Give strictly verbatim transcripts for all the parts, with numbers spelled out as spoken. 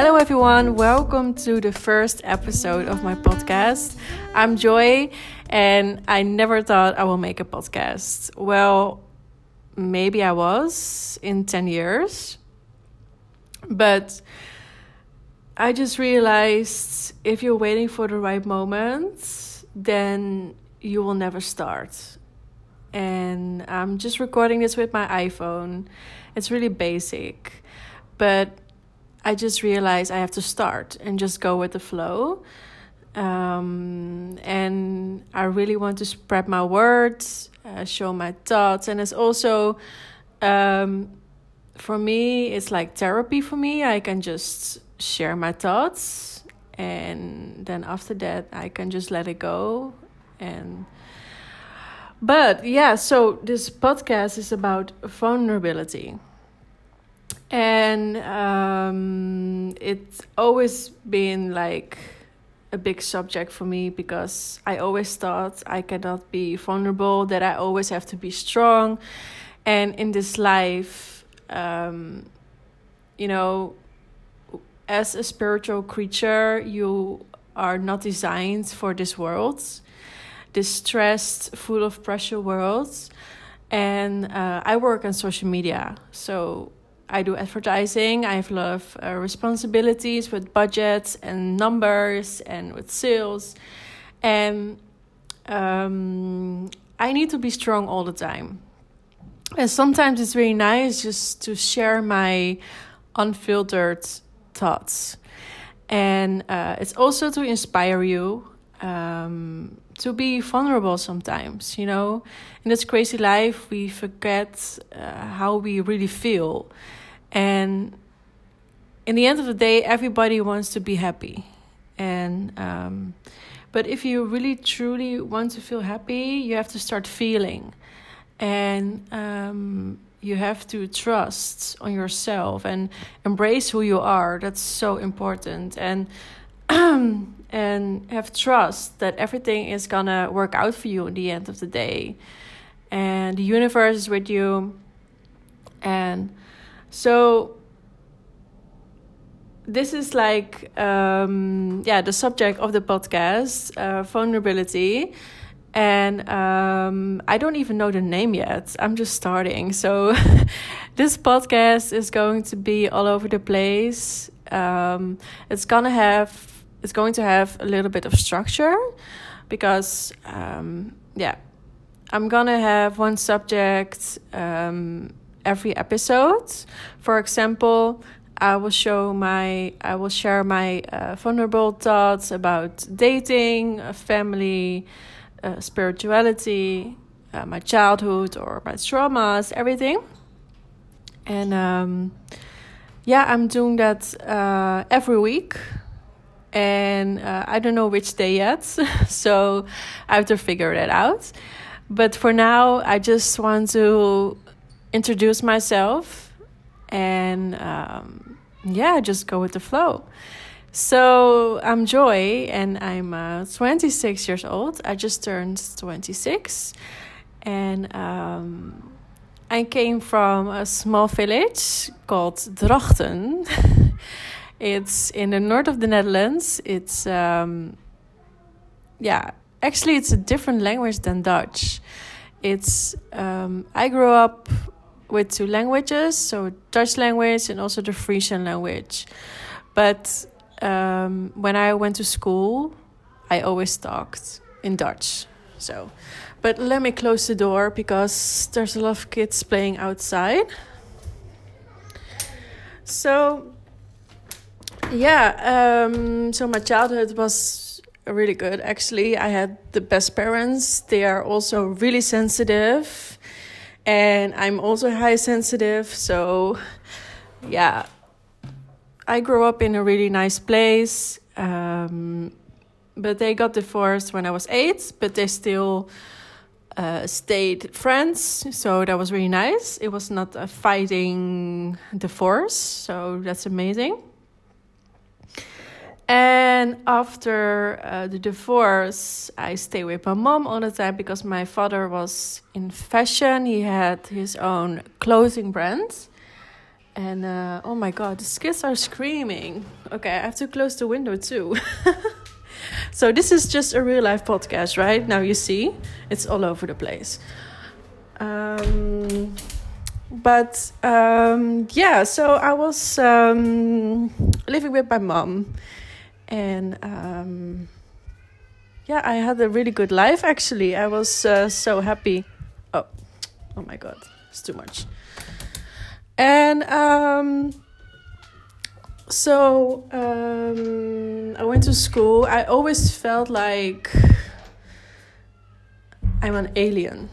Hello everyone, welcome to the first episode of my podcast. I'm Joy and I never thought I will make a podcast. Well, maybe I was in ten years. But I just realized if you're waiting for the right moment, then you will never start. And I'm just recording this with my iPhone. It's really basic. But I just realized I have to start and just go with the flow. Um, and I really want to spread my words, uh, show my thoughts. And it's also, um, for me, it's like therapy for me. I can just share my thoughts. And then after that, I can just let it go. And But yeah, so this podcast is about vulnerability. And um, it's always been like a big subject for me because I always thought I cannot be vulnerable, that I always have to be strong. And in this life, um, you know, as a spiritual creature, you are not designed for this world, this stressed, full of pressure world. And uh, I work on social media, so I do advertising. I have a lot of uh, responsibilities with budgets and numbers and with sales. And um, I need to be strong all the time. And sometimes it's really nice just to share my unfiltered thoughts. And uh, it's also to inspire you um, to be vulnerable sometimes, you know. In this crazy life, we forget uh, how we really feel. And in the end of the day, everybody wants to be happy. And um, but if you really truly want to feel happy, you have to start feeling. And um, you have to trust on yourself and embrace who you are. That's so important. And and have trust that everything is gonna work out for you in the end of the day. And the universe is with you. And so this is like, um, yeah, the subject of the podcast, uh, vulnerability. And um, I don't even know the name yet. I'm just starting. So this podcast is going to be all over the place. Um, it's gonna have, it's going to have a little bit of structure because, um, yeah, I'm gonna have one subject um, every episode. For example, I will show my, I will share my uh, vulnerable thoughts about dating, family, Uh, spirituality, uh, my childhood or my traumas, everything. And um, yeah, I'm doing that uh, every week. And uh, I don't know which day yet, so I have to figure that out. But for now, I just want to introduce myself and um, yeah, just go with the flow. So I'm Joy and I'm uh, twenty-six years old. I just turned twenty-six. And um, I came from a small village called Drachten. It's in the north of the Netherlands. It's, um, yeah, actually it's a different language than Dutch. It's, um, I grew up with two languages, so Dutch language and also the Frisian language. But Um, when I went to school, I always talked in Dutch. So, but let me close the door because there's a lot of kids playing outside. So, yeah, um, so my childhood was really good. Actually, I had the best parents. They are also really sensitive, and I'm also high sensitive. So, yeah. I grew up in a really nice place, um, but they got divorced when I was eight, but they still uh, stayed friends, so that was really nice. It was not a fighting divorce, so that's amazing. And after uh, the divorce, I stayed with my mom all the time because my father was in fashion. He had his own clothing brand. And uh, oh my god, the kids are screaming. Okay, I have to close the window too. So this is just a real life podcast, right? Now you see, it's all over the place. Um, but um, yeah, so I was um, living with my mom. And um, yeah, I had a really good life, actually. I was uh, so happy. Oh, oh my god, it's too much. And um, so um, I went to school. I always felt like I'm an alien.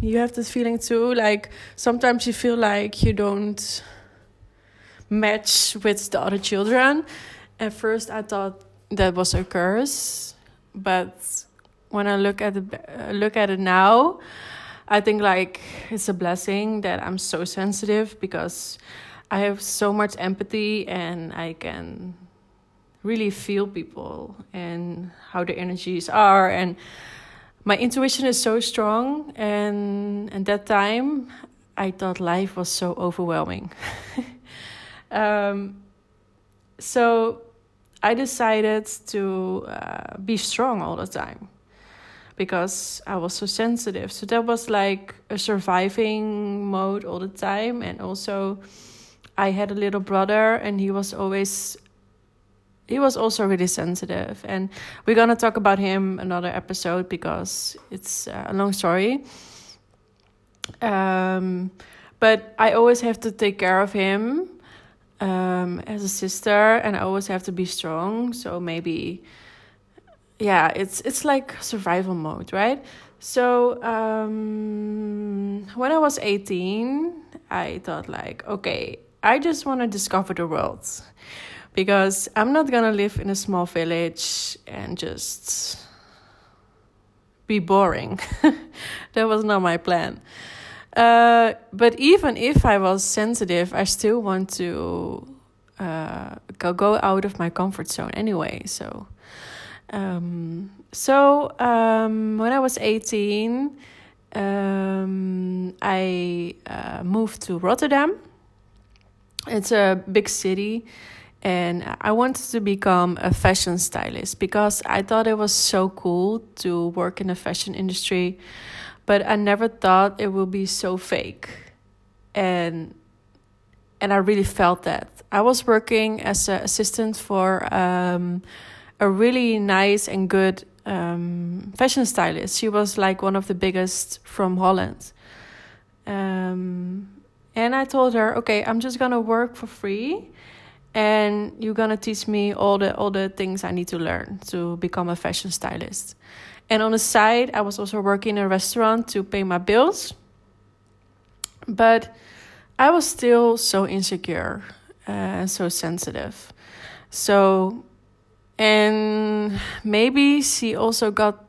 You have this feeling too? Like sometimes you feel like you don't match with the other children. At first I thought that was a curse. But when I look at the, look at it now, I think like it's a blessing that I'm so sensitive, because I have so much empathy and I can really feel people and how their energies are, and my intuition is so strong. And at that time I thought life was so overwhelming. um, so I decided to uh, be strong all the time, because I was so sensitive. So that was like a surviving mode all the time. And also I had a little brother, and he was always, he was also really sensitive. And we're going to talk about him another episode, because it's a long story. Um, but I always have to take care of him um, as a sister, and I always have to be strong. So maybe... yeah, it's it's like survival mode, right? So um, when I was eighteen, I thought like, okay, I just want to discover the world, because I'm not going to live in a small village and just be boring. That was not my plan. Uh, but even if I was sensitive, I still want to uh, go, go out of my comfort zone anyway, so... Um, so, um, when I was eighteen, um, I uh, moved to Rotterdam. It's a big city, and I wanted to become a fashion stylist, because I thought it was so cool to work in the fashion industry, but I never thought it would be so fake. And, and I really felt that. I was working as an assistant for, um, a really nice and good um, fashion stylist. She was like one of the biggest from Holland. Um, and I told her, okay, I'm just gonna work for free, and you're gonna teach me all the all the things I need to learn to become a fashion stylist. And on the side, I was also working in a restaurant to pay my bills. But I was still so insecure and so sensitive. So... and maybe she also got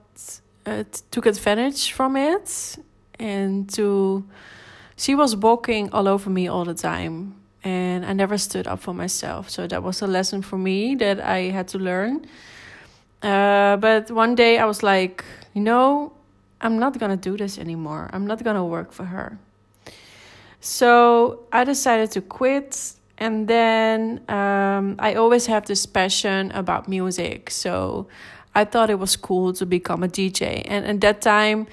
uh, took advantage from it, and to she was walking all over me all the time, and I never stood up for myself. So that was a lesson for me that I had to learn. Uh, but one day I was like, you know, I'm not gonna do this anymore. I'm not gonna work for her. So I decided to quit. And then um, I always have this passion about music. So I thought it was cool to become a D J. And at that time,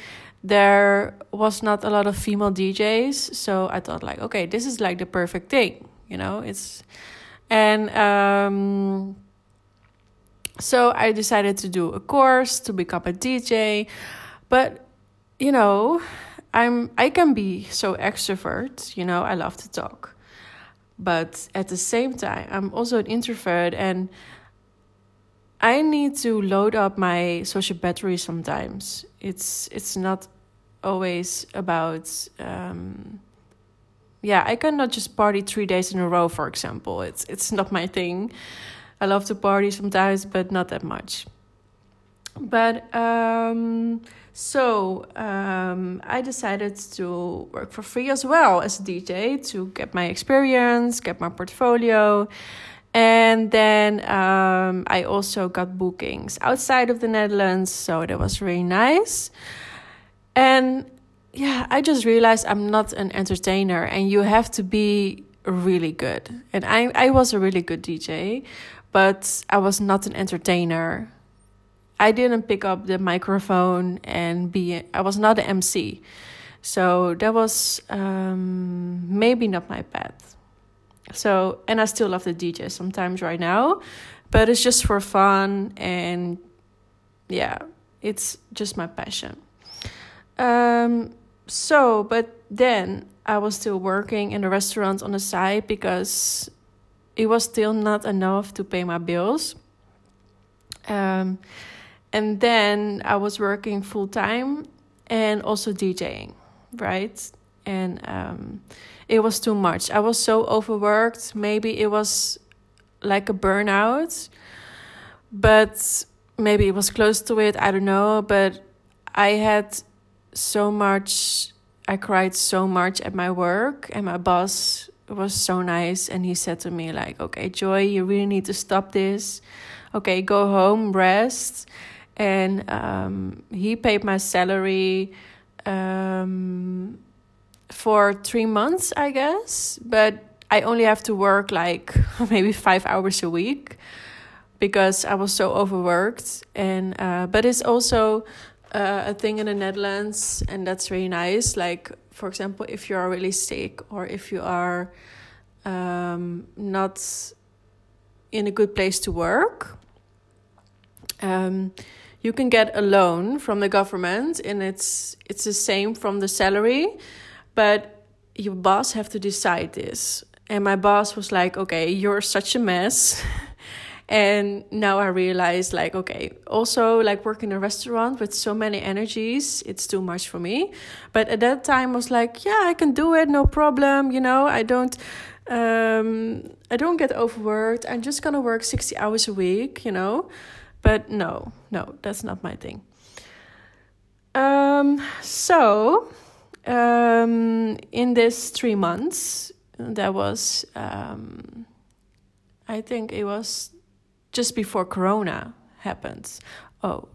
there was not a lot of female D Js. So I thought like, okay, this is like the perfect thing. You know, it's... and um, so I decided to do a course to become a D J. But, you know, I'm I can be so extrovert. You know, I love to talk. But at the same time, I'm also an introvert, and I need to load up my social battery sometimes. It's it's not always about... Um, yeah, I cannot just party three days in a row, for example. It's, it's not my thing. I love to party sometimes, but not that much. But um, so um, I decided to work for free as well as a D J, to get my experience, get my portfolio. And then um, I also got bookings outside of the Netherlands. So that was really nice. And yeah, I just realized I'm not an entertainer, and you have to be really good. And I, I was a really good D J, but I was not an entertainer. I didn't pick up the microphone and be, I was not an M C. So that was um, maybe not my path. So, and I still love the D J sometimes right now, but it's just for fun, and yeah, it's just my passion. Um, so, but then I was still working in the restaurant on the side because it was still not enough to pay my bills. Um, and then I was working full time and also DJing, right? And um, it was too much. I was so overworked. Maybe it was like a burnout, but maybe it was close to it. I don't know. But I had so much. I cried so much at my work, and my boss was so nice. And he said to me like, okay, Joy, you really need to stop this. Okay, go home, rest. And um, he paid my salary um, for three months, I guess. But I only have to work like maybe five hours a week because I was so overworked. And uh, but it's also uh, a thing in the Netherlands, and that's really nice. Like, for example, if you are really sick or if you are um, not in a good place to work, um, you can get a loan from the government, and it's it's the same from the salary, but your boss have to decide this. And my boss was like, okay, you're such a mess. And now I realized like, okay, also like working in a restaurant with so many energies, it's too much for me. But at that time I was like, yeah, I can do it, no problem. You know, I don't um, I don't get overworked. I'm just gonna work sixty hours a week, you know. But no, no, that's not my thing. Um, so, um, in this three months, that was, um, I think it was just before Corona happened. Oh,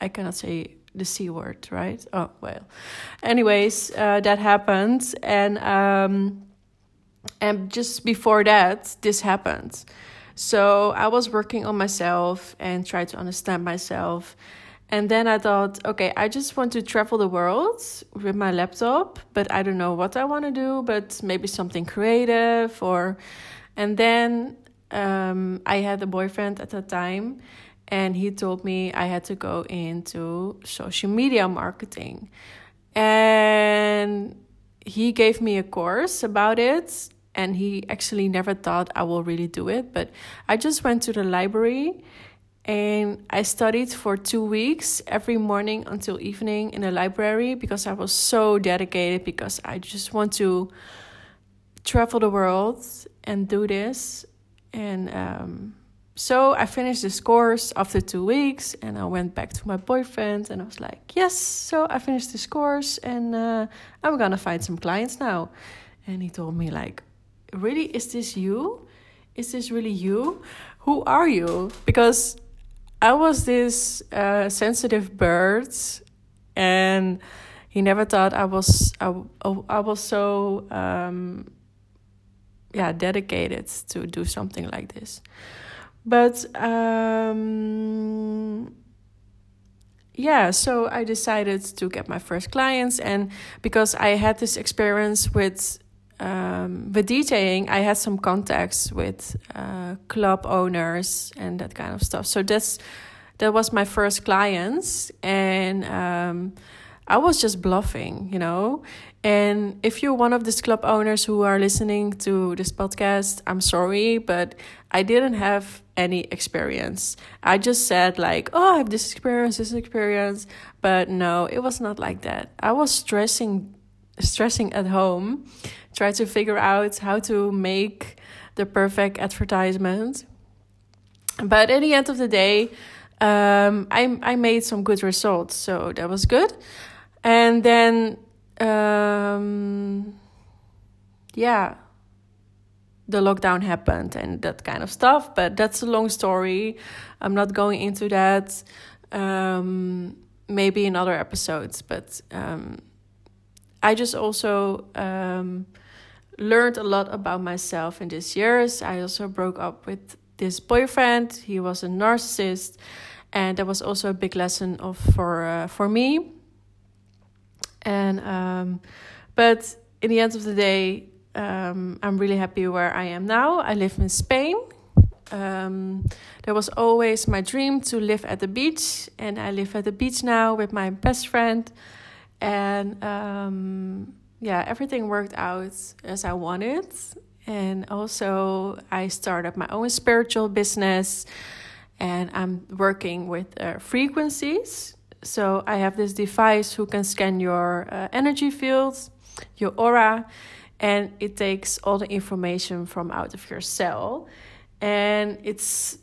I cannot say the C word, right? Oh, well. Anyways, uh, that happened. And, um, and just before that, this happened. So I was working on myself and tried to understand myself. And then I thought, okay, I just want to travel the world with my laptop, but I don't know what I want to do, but maybe something creative or... And then um, I had a boyfriend at that time, and he told me I had to go into social media marketing. And he gave me a course about it. And he actually never thought I will really do it. But I just went to the library and I studied for two weeks every morning until evening in the library because I was so dedicated, because I just want to travel the world and do this. And um, so I finished this course after two weeks and I went back to my boyfriend and I was like, yes, so I finished this course and uh, I'm gonna find some clients now. And he told me like, really, is this you? Is this really you? Who are you? Because I was this uh, sensitive bird, and he never thought I was I, I was so um, yeah dedicated to do something like this. But um, yeah, so I decided to get my first clients, and because I had this experience with. Um, with DJing, I had some contacts with uh, club owners and that kind of stuff. So that's that was my first clients, and um, I was just bluffing, you know. And if you're one of these club owners who are listening to this podcast, I'm sorry, but I didn't have any experience. I just said like, oh, I have this experience, this experience, but no, it was not like that. I was stressing, stressing at home. Try to figure out how to make the perfect advertisement. But at the end of the day, um, I, I made some good results. So that was good. And then, um, yeah, the lockdown happened and that kind of stuff. But that's a long story. I'm not going into that. Um, maybe in other episodes. But um, I just also... Um, learned a lot about myself in these years. I also broke up with this boyfriend. He was a narcissist, and that was also a big lesson of for uh, for me. And um, but in the end of the day, um, I'm really happy where I am now. I live in Spain. Um, there was always my dream to live at the beach, and I live at the beach now with my best friend. And um, yeah, everything worked out as I wanted. And also, I started my own spiritual business, and I'm working with uh, frequencies. So I have this device who can scan your uh, energy fields, your aura, and it takes all the information from out of your cell. And it's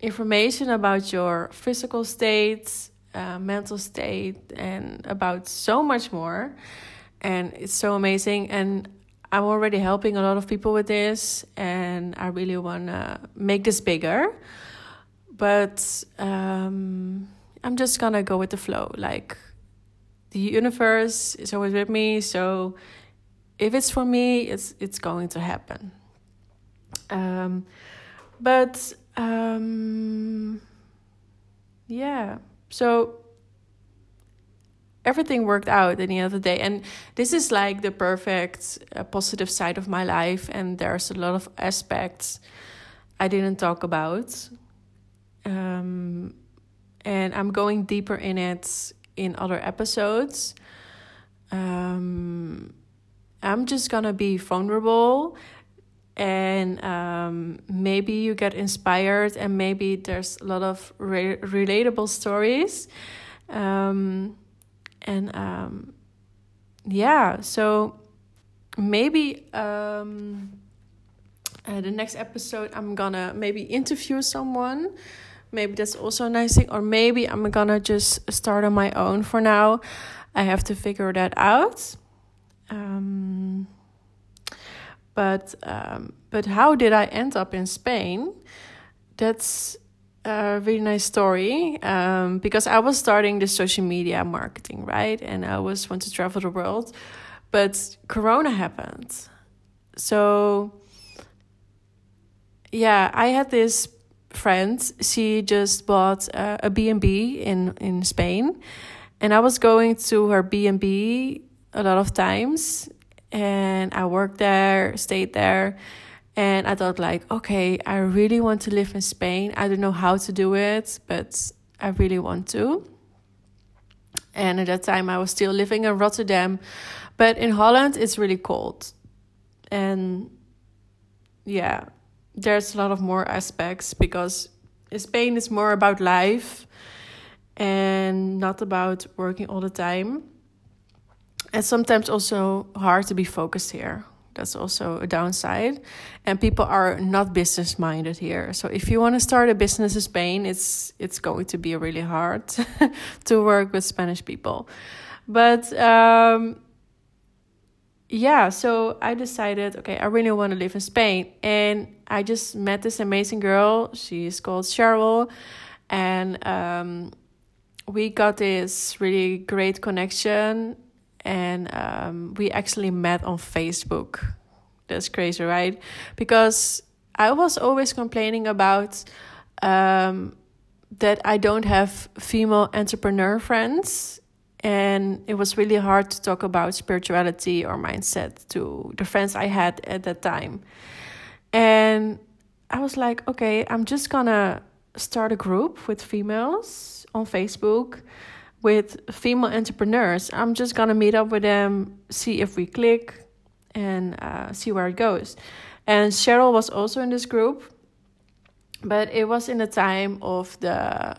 information about your physical state, uh, mental state, and about so much more. And it's so amazing. And I'm already helping a lot of people with this. And I really want to make this bigger. But um, I'm just going to go with the flow. Like, the universe is always with me. So if it's for me, it's it's going to happen. Um, But, um, yeah, so everything worked out in the end of the day. And this is like the perfect uh, positive side of my life. And there's a lot of aspects I didn't talk about. Um, and I'm going deeper in it in other episodes. Um, I'm just going to be vulnerable. And um, maybe you get inspired, and maybe there's a lot of re- relatable stories. Um, and um, yeah, so maybe um, uh, the next episode I'm gonna maybe interview someone. Maybe that's also a nice thing. Or maybe I'm gonna just start on my own for now. I have to figure that out. Um... But um, but how did I end up in Spain? That's a really nice story, um, because I was starting the social media marketing, right? And I always wanted to travel the world, but Corona happened. So yeah, I had this friend. She just bought uh, a B and B in, in Spain, and I was going to her B and B a lot of times. And I worked there, stayed there. And I thought like, okay, I really want to live in Spain. I don't know how to do it, but I really want to. And at that time I was still living in Rotterdam. But in Holland, it's really cold. And yeah, there's a lot of more aspects, because Spain is more about life and not about working all the time. And sometimes also hard to be focused here. That's also a downside. And people are not business minded here. So if you want to start a business in Spain, it's it's going to be really hard to work with Spanish people. But um, yeah, so I decided, okay, I really want to live in Spain. And I just met this amazing girl. She's called Cheryl. And um, we got this really great connection. And um, we actually met on Facebook. That's crazy, right? Because I was always complaining about um, that I don't have female entrepreneur friends. And it was really hard to talk about spirituality or mindset to the friends I had at that time. And I was like, okay, I'm just gonna start a group with females on Facebook, with female entrepreneurs. I'm just gonna meet up with them, see if we click, and uh, see where it goes. And Cheryl was also in this group, but it was in the time of the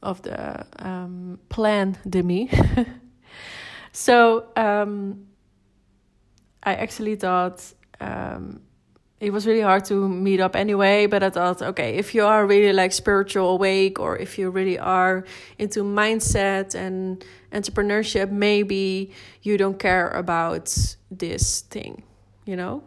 of the um, pandemic. So um, I actually thought um, it was really hard to meet up anyway, but I thought, okay, if you are really like spiritual awake, or if you really are into mindset and entrepreneurship, maybe you don't care about this thing, you know?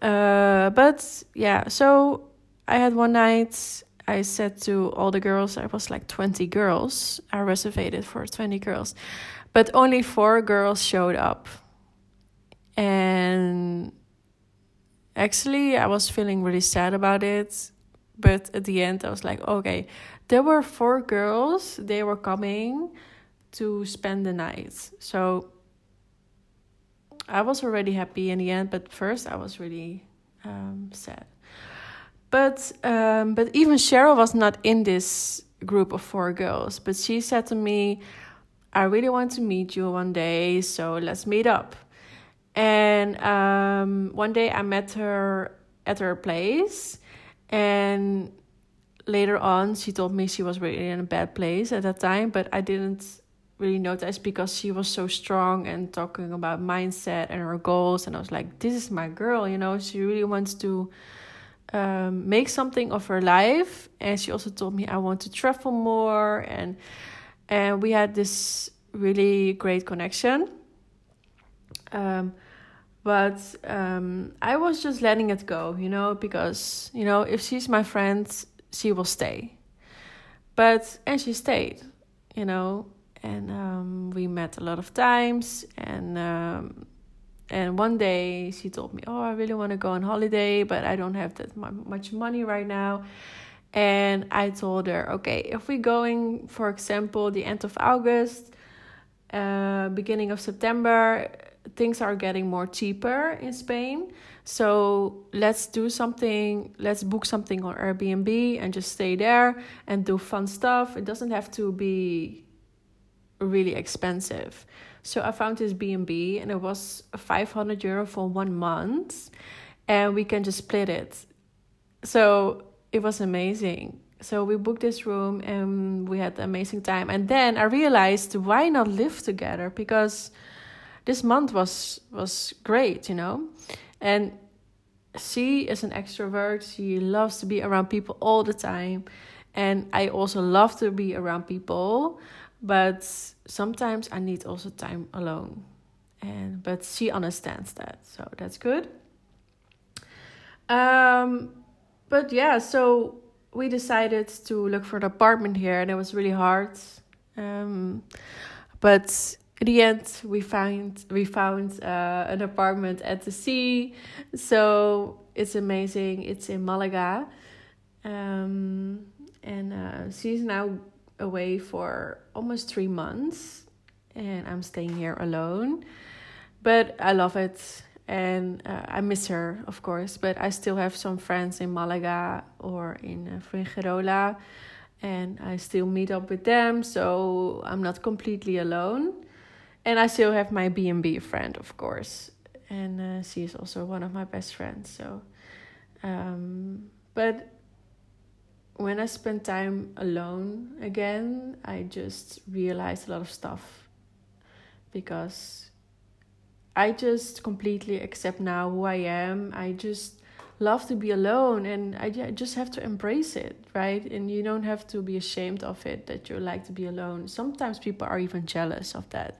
Uh, but yeah, so I had one night, I said to all the girls, I was like twenty girls, I reserved it for twenty girls, but only four girls showed up. And Actually, I was feeling really sad about it. But at the end, I was like, okay, there were four girls. They were coming to spend the night. So I was already happy in the end. But first, I was really um, sad. But um, but even Cheryl was not in this group of four girls. But she said to me, I really want to meet you one day. So let's meet up. And um, one day I met her at her place. And later on, she told me she was really in a bad place at that time, but I didn't really notice because she was so strong and talking about mindset and her goals. And I was like, this is my girl, you know, she really wants to um, make something of her life. And she also told me, I want to travel more. And, and we had this really great connection. Um, But um, I was just letting it go, you know, because, you know, if she's my friend, she will stay. But, and she stayed, you know, and um, we met a lot of times. And um, and one day she told me, oh, I really want to go on holiday, but I don't have that much money right now. And I told her, okay, if we're going, for example, the end of August, uh, beginning of September, things are getting more cheaper in Spain. So let's do something. Let's book something on Airbnb and just stay there and do fun stuff. It doesn't have to be really expensive. So I found this B and B and it was five hundred euro for one month. And we can just split it. So it was amazing. So we booked this room and we had an amazing time. And then I realized, why not live together? Because this month was was great, you know. And she is an extrovert. She loves to be around people all the time. And I also love to be around people. But sometimes I need also time alone. And but she understands that. So that's good. Um, but yeah, so we decided to look for an apartment here. And it was really hard. Um, but... In the end, we found we found uh, an apartment at the sea, so it's amazing. It's in Malaga, um, and uh, she's now away for almost three months, and I'm staying here alone. But I love it, and uh, I miss her, of course. But I still have some friends in Malaga or in uh, Fringerola, and I still meet up with them, so I'm not completely alone. And I still have my B and B friend, of course. And uh, she is also one of my best friends. So, um, but when I spend time alone again, I just realized a lot of stuff. Because I just completely accept now who I am. I just love to be alone. And I just have to embrace it, right? And you don't have to be ashamed of it, that you like to be alone. Sometimes people are even jealous of that.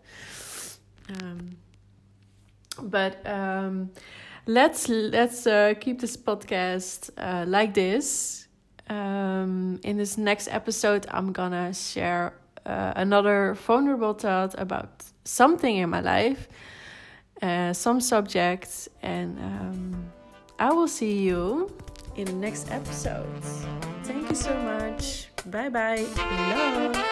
Um, but um, let's let's uh, keep this podcast uh, like this. Um, in this next episode, I'm gonna share uh, another vulnerable thought about something in my life, uh, some subjects, and um, I will see you in the next episode. Thank you so much. Bye bye. Love.